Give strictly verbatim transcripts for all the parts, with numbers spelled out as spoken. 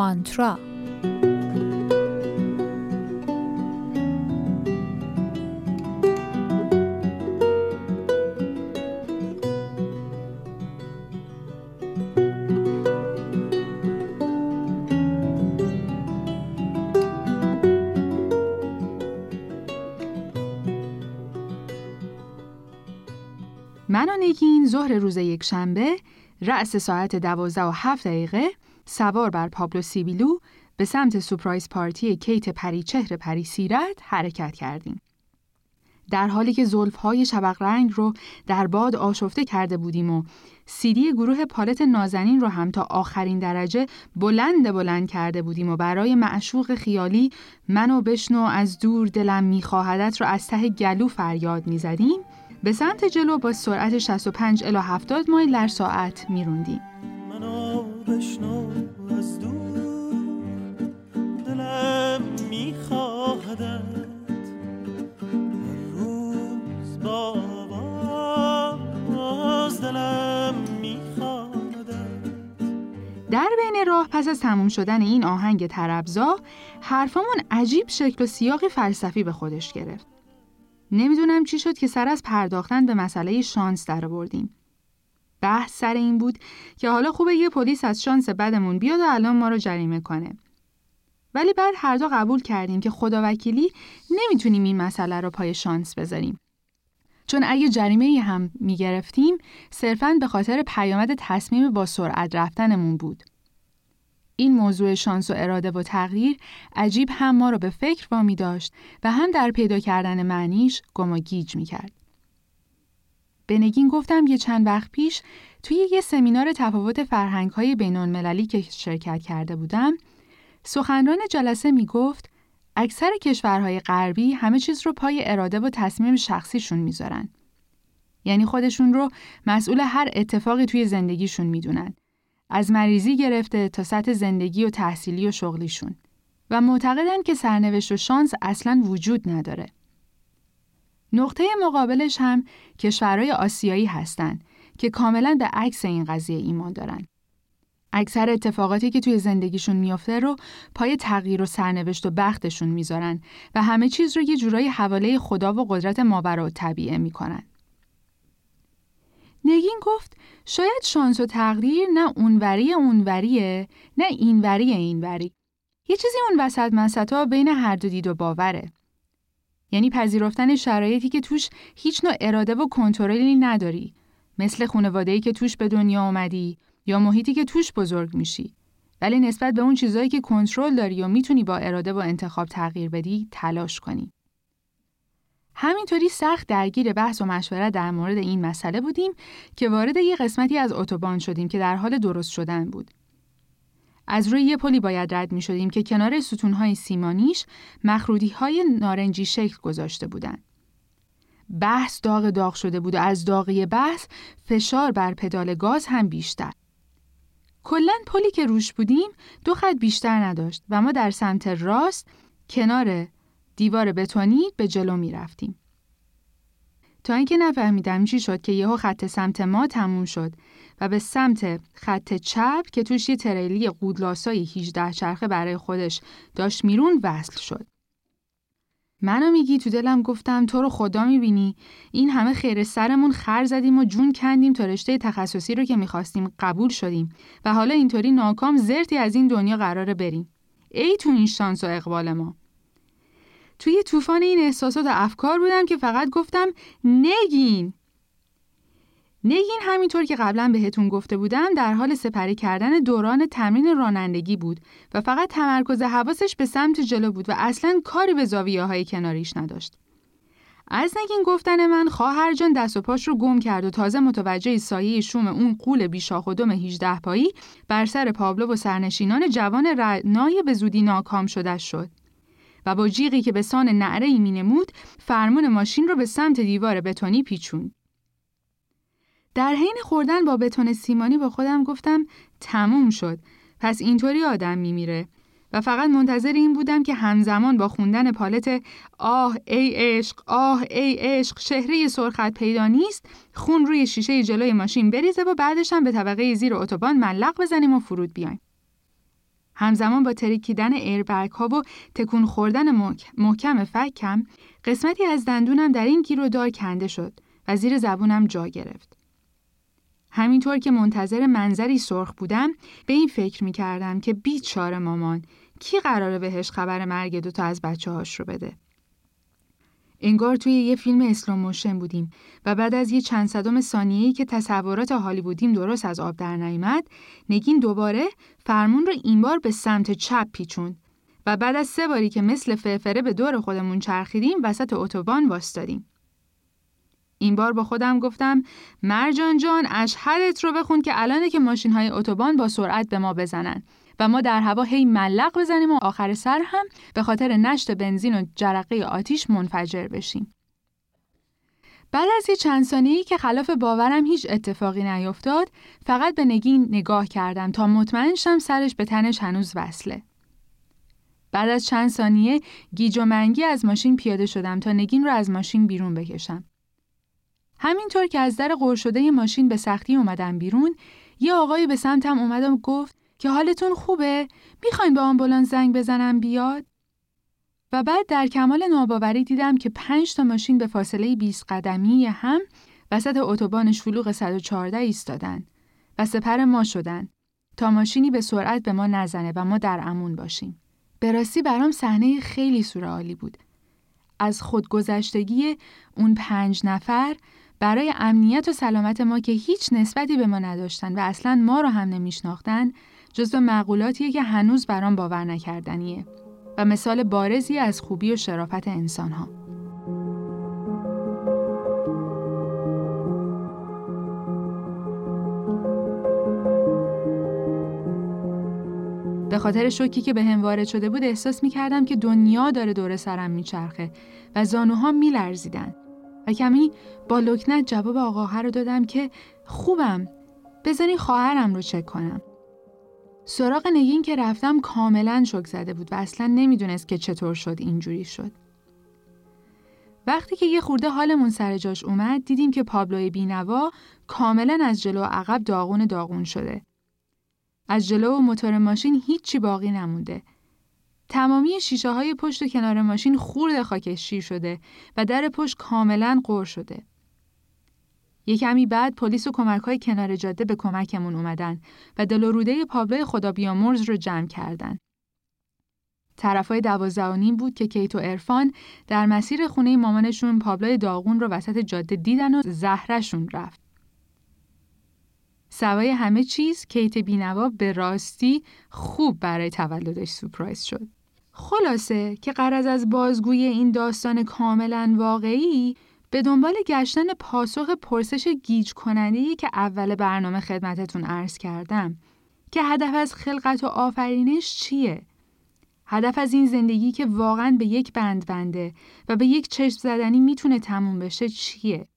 مانترا. من و نگین ظهر روز یک شنبه رأس ساعت دوازده و هفت دقیقه سوار بر پابلو سیبیلو به سمت سورپرایز پارتی کیت پریچهر پری سیرت حرکت کردیم. در حالی که زلف‌های شبق رنگ رو در باد آشفته کرده بودیم و سیدی گروه پالت نازنین رو هم تا آخرین درجه بلند بلند کرده بودیم و برای معشوق خیالی منو بشنو از دور دلم می‌خواهدت رو از ته گلو فریاد می‌زدیم، به سمت جلو با سرعت شصت و پنج الی هفتاد مایل در ساعت می‌روندیم. منو بشنو از دور دلم می‌خواهدت، روز بابا از دلم می‌خواهدت. در بین راه پس از تموم شدن این آهنگ طربزا، حرفمون عجیب شکل و سیاق فلسفی به خودش گرفت. نمیدونم چی شد که سر از پرداختن به مسئله شانس درآوردیم. بحث سر این بود که حالا خوبه یه پلیس از شانس بدمون بیاد و الان ما رو جریمه کنه. ولی بعد هر دو قبول کردیم که خداوکیلی نمیتونیم این مسئله رو پای شانس بذاریم. چون اگه جریمه‌ای هم میگرفتیم صرفاً به خاطر پیامد تصمیم با سرعت رفتنمون بود. این موضوع شانس و اراده و تغییر عجیب هم ما رو به فکر وامی داشت و هم در پیدا کردن معنیش گم و گیج می کرد. به نگین گفتم یه چند وقت پیش توی یه سمینار تفاوت فرهنگ‌های بین‌المللی که شرکت کرده بودم، سخنران جلسه می گفت اکثر کشورهای غربی همه چیز رو پای اراده و تصمیم شخصیشون می زارن. یعنی خودشون رو مسئول هر اتفاقی توی زندگیشون می دونن. از مریضی گرفته تا سطح زندگی و تحصیلی و شغلیشون، و معتقدن که سرنوشت و شانس اصلاً وجود نداره. نقطه مقابلش هم کشورهای آسیایی هستن که کاملاً به عکس این قضیه ایمان دارن. اکثر اتفاقاتی که توی زندگیشون میفته رو پای تغییر و سرنوشت و بختشون میذارن و همه چیز رو یه جورایی حواله خدا و قدرت ماوراءالطبیعه میکنن. نگین گفت شاید شانس و تقدیر نه اونوری اونوریه نه اینوری اینوری. یه چیزی اون وسط مسطا بین هر دو دید و باوره. یعنی پذیرفتن شرایطی که توش هیچ نوع اراده و کنترلی نداری، مثل خانواده‌ای که توش به دنیا اومدی یا محیطی که توش بزرگ میشی. ولی نسبت به اون چیزایی که کنترل داری و میتونی با اراده و انتخاب تغییر بدی تلاش کنی. همینطوری سخت درگیر بحث و مشورت در مورد این مسئله بودیم که وارد یه قسمتی از اتوبان شدیم که در حال درست شدن بود. از روی یه پلی باید رد می شدیم که کنار ستونهای سیمانیش مخروطی‌های نارنجی شکل گذاشته بودن. بحث داغ داغ شده بود و از داغی بحث فشار بر پدال گاز هم بیشتر. کلاً پلی که روش بودیم دو خط بیشتر نداشت و ما در سمت راست کنار دیوار بتونی به جلو می رفتیم. تا اینکه نفهمیدم چی شد که یهو خط سمت ما تموم شد و به سمت خط چپ که توش یه تریلی قودلاسای هجده چرخه برای خودش داشت میرون وصل شد. منو میگی تو دلم گفتم تو رو خدا میبینی، این همه خیر سرمون خر زدیم و جون کندیم تا رشته تخصصی رو که میخواستیم قبول شدیم و حالا اینطوری ناکام زرتی از این دنیا قراره بریم. ای تو این شانس و اقبال ما. توی طوفان این احساسات و افکار بودم که فقط گفتم نگین. نگین همینطور که قبلا بهتون گفته بودم در حال سپری کردن دوران تمرین رانندگی بود و فقط تمرکز حواسش به سمت جلو بود و اصلاً کاری به زاویه‌های کناریش نداشت. از نگین گفتن من خواهر جان دست و پاش رو گم کرد و تازه متوجه سایه شوم اون غول بی‌شاخ و دم هجده پایی بر سر پابلو و سرنشینان جوان رعنای به زودی ناکام شده شد. و با جیغی که به سان نعره‌ای می‌نمود فرمون ماشین رو به سمت دیوار بتونی پیچون. در حین خوردن با بتون سیمانی با خودم گفتم تموم شد، پس اینطوری آدم می‌میره، و فقط منتظر این بودم که همزمان با خوندن پالت آه ای عشق آه ای عشق شهری سرخت پیدا نیست خون روی شیشه جلوی ماشین بریزه و بعدش هم به طبقه زیر اتوبان ملق بزنیم و فرود بیایم. همزمان با ترکیدن ایربگ ها و تکون خوردن محکم فکم، قسمتی از دندونم در این گیر و دار کنده شد و زیر زبونم جا گرفت. همینطور که منتظر منظری سرخ بودم، به این فکر می کردم که بیچاره مامان، کی قراره بهش خبر مرگ دوتا از بچه هاش رو بده؟ انگار توی یه فیلم اسلو موشن بودیم و بعد از یه چند صدم ثانیه‌ای که تصورات هالیوودیم درست از آب در نیامد، نگین دوباره فرمون رو این بار به سمت چپ پیچوند و بعد از سه باری که مثل فرفره به دور خودمون چرخیدیم وسط اتوبان وایسادیم. این بار با خودم گفتم مرجان جان اشهدت رو بخون که الانه که ماشین‌های اتوبان با سرعت به ما بزنن و ما در هوا هی ملق بزنیم و آخر سر هم به خاطر نشت بنزین و جرقه آتیش منفجر بشیم. بعد از یه چند ثانیه‌ای که خلاف باورم هیچ اتفاقی نیفتاد، فقط به نگین نگاه کردم تا مطمئن شم سرش به تنش هنوز وصله. بعد از چند ثانیه گیج و منگی از ماشین پیاده شدم تا نگین رو از ماشین بیرون بکشم. همینطور که از در قرص شده ماشین به سختی اومدم بیرون، یه آقایی به سمتم اومد و گفت که حالتون خوبه؟ میخواین به آمبولانس زنگ بزنم بیاد؟ و بعد در کمال ناباوری دیدم که پنج تا ماشین به فاصله بیست قدمی هم وسط اتوبان شلوغ صد و چهارده ایستادن و سپر ما شدن تا ماشینی به سرعت به ما نزنه و ما در امان باشیم. به راستی برام صحنه خیلی سورئالی بود. از خودگذشتگی اون پنج نفر برای امنیت و سلامت ما که هیچ نسبتی به ما نداشتن و اصلاً ما رو هم نمیشناختن، جزو معقولاتیه که هنوز برام باور نکردنیه و مثال بارزی از خوبی و شرافت انسان‌ها. به خاطر شوکی که به هم وارد شده بود احساس می‌کردم که دنیا داره دور سرم میچرخه و زانوها میلرزیدن و کمی با لکنت جواب آقاها رو دادم که خوبم، بزنی خواهرم رو چک کنم. سراغ نگین که رفتم کاملاً شوک زده بود و اصلاً نمیدونست که چطور شد اینجوری شد. وقتی که یه خورده حالمون سر جاش اومد، دیدیم که پابلوی بینوا کاملاً از جلو عقب داغون داغون شده. از جلو و موتور ماشین هیچی باقی نمونده. تمامی شیشه های پشت و کنار ماشین خورد خاکستری شده و در پشت کاملاً قور شده. یک کمی بعد پلیس و کمک‌های کنار جاده به کمکمون اومدن و دل و روده پابلو خدا بیامرز رو جمع کردن. طرفای دوازده و نیم بود که کیت و عرفان در مسیر خونه مامانشون پابلو داغون رو وسط جاده دیدن و زهرشون رفت. سوای همه چیز کیت بینوا به راستی خوب برای تولدش سورپرایز شد. خلاصه که غرض از بازگویی این داستان کاملاً واقعی، به دنبال گشتن پاسخ پرسش گیج کننده‌ای که اول برنامه خدمتتون عرض کردم که هدف از خلقت و آفرینش چیه؟ هدف از این زندگی که واقعاً به یک بند بنده و به یک چشم زدنی میتونه تموم بشه چیه؟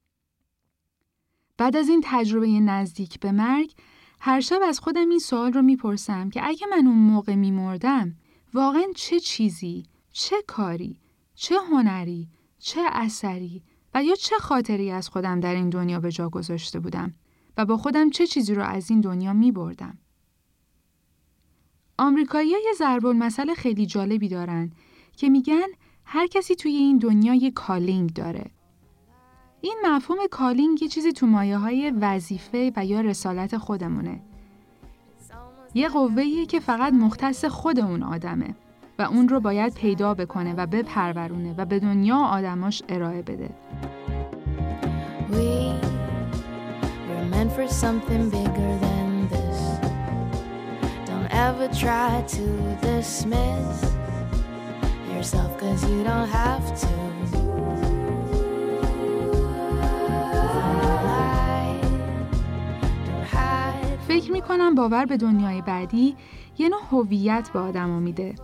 بعد از این تجربه نزدیک به مرگ، هر شب از خودم این سوال رو میپرسم که اگه من اون موقع میمردم، واقعاً چه چیزی، چه کاری، چه هنری، چه اثری و یا چه خاطری از خودم در این دنیا به جا گذاشته بودم و با خودم چه چیزی رو از این دنیا می بردم. آمریکایی‌ها یه ضرب‌المثل خیلی جالبی دارن که میگن هر کسی توی این دنیا یه کالینگ داره. این مفهوم کالینگ یه چیزی تو مایه‌های وظیفه و یا رسالت خودمونه. یه قوه‌ایه که فقط مختص خود اون آدمه و اون رو باید پیدا بکنه و بپرورونه و به دنیا آدماش ارائه بده. فکر میکنم باور به دنیای بعدی یه نوع هویت به آدمو میده.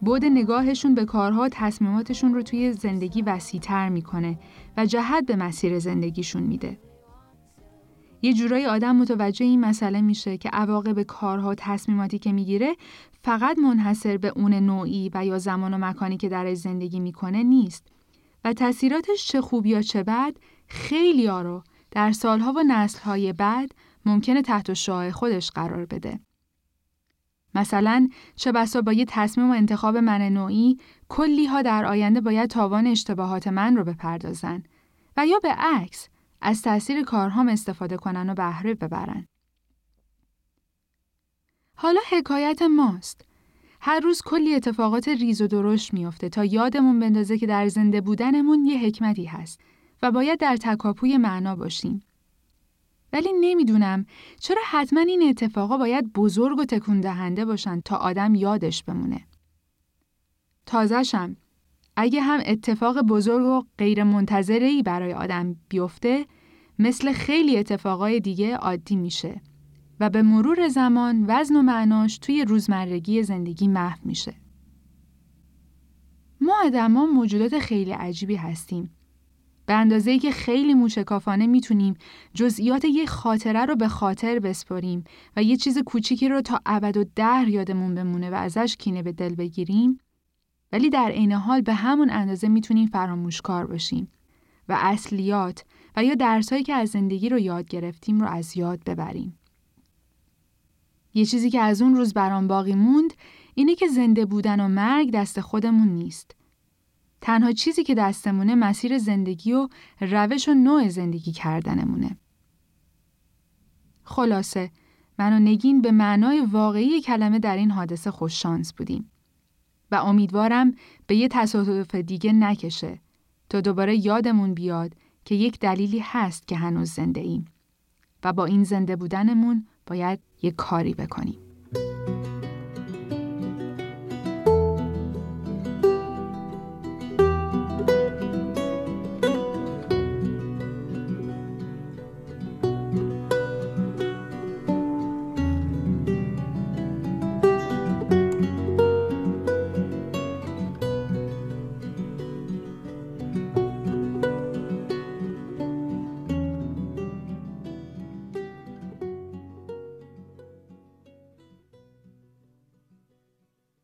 بود نگاهشون به کارها، تصمیماتشون رو توی زندگی وسیع‌تر میکنه و جهت به مسیر زندگیشون میده. یه جورایی آدم متوجه این مسئله میشه که عواقب کارها، تصمیماتی که میگیره فقط منحصر به اون نوعی و یا زمان و مکانی که در زندگی میکنه نیست و تأثیراتش چه خوب یا چه بد، خیلی‌ها رو در سالها و نسل‌های بعد ممکنه تحت شعاع خودش قرار بده. مثلا چه بسا با یه تصمیم و انتخاب من نوعی کلی ها در آینده باید تاوان اشتباهات من رو بپردازن و یا به عکس از تأثیر کارهام استفاده کنن و بهره ببرن. حالا حکایت ماست. هر روز کلی اتفاقات ریز و درشت میفته تا یادمون بندازه که در زنده بودنمون یه حکمتی هست و باید در تکاپوی معنا باشیم. ولی نمیدونم چرا حتما این اتفاقا باید بزرگ و تکون دهنده باشن تا آدم یادش بمونه. تازه‌شم اگه هم اتفاق بزرگ و غیر منتظره‌ای برای آدم بیفته، مثل خیلی اتفاقای دیگه عادی میشه و به مرور زمان وزن و معناش توی روزمرگی زندگی محو میشه. ما آدم‌ها موجودات خیلی عجیبی هستیم. به اندازه‌ای که خیلی موشکافانه میتونیم جزئیات یه خاطره رو به خاطر بسپاریم و یه چیز کوچیکی رو تا ابد و دهر یادمون بمونه و ازش کینه به دل بگیریم، ولی در عین حال به همون اندازه میتونیم فراموشکار باشیم و اصلیات و یا درسایی که از زندگی رو یاد گرفتیم رو از یاد ببریم. یه چیزی که از اون روز برام باقی موند اینه که زنده بودن و مرگ دست خودمون نیست. تنها چیزی که دستمونه مسیر زندگی و روش و نوع زندگی کردنمونه. خلاصه من و نگین به معنای واقعی کلمه در این حادثه خوششانس بودیم و امیدوارم به یه تصادف دیگه نکشه تا دوباره یادمون بیاد که یک دلیلی هست که هنوز زنده ایم و با این زنده بودنمون باید یه کاری بکنیم.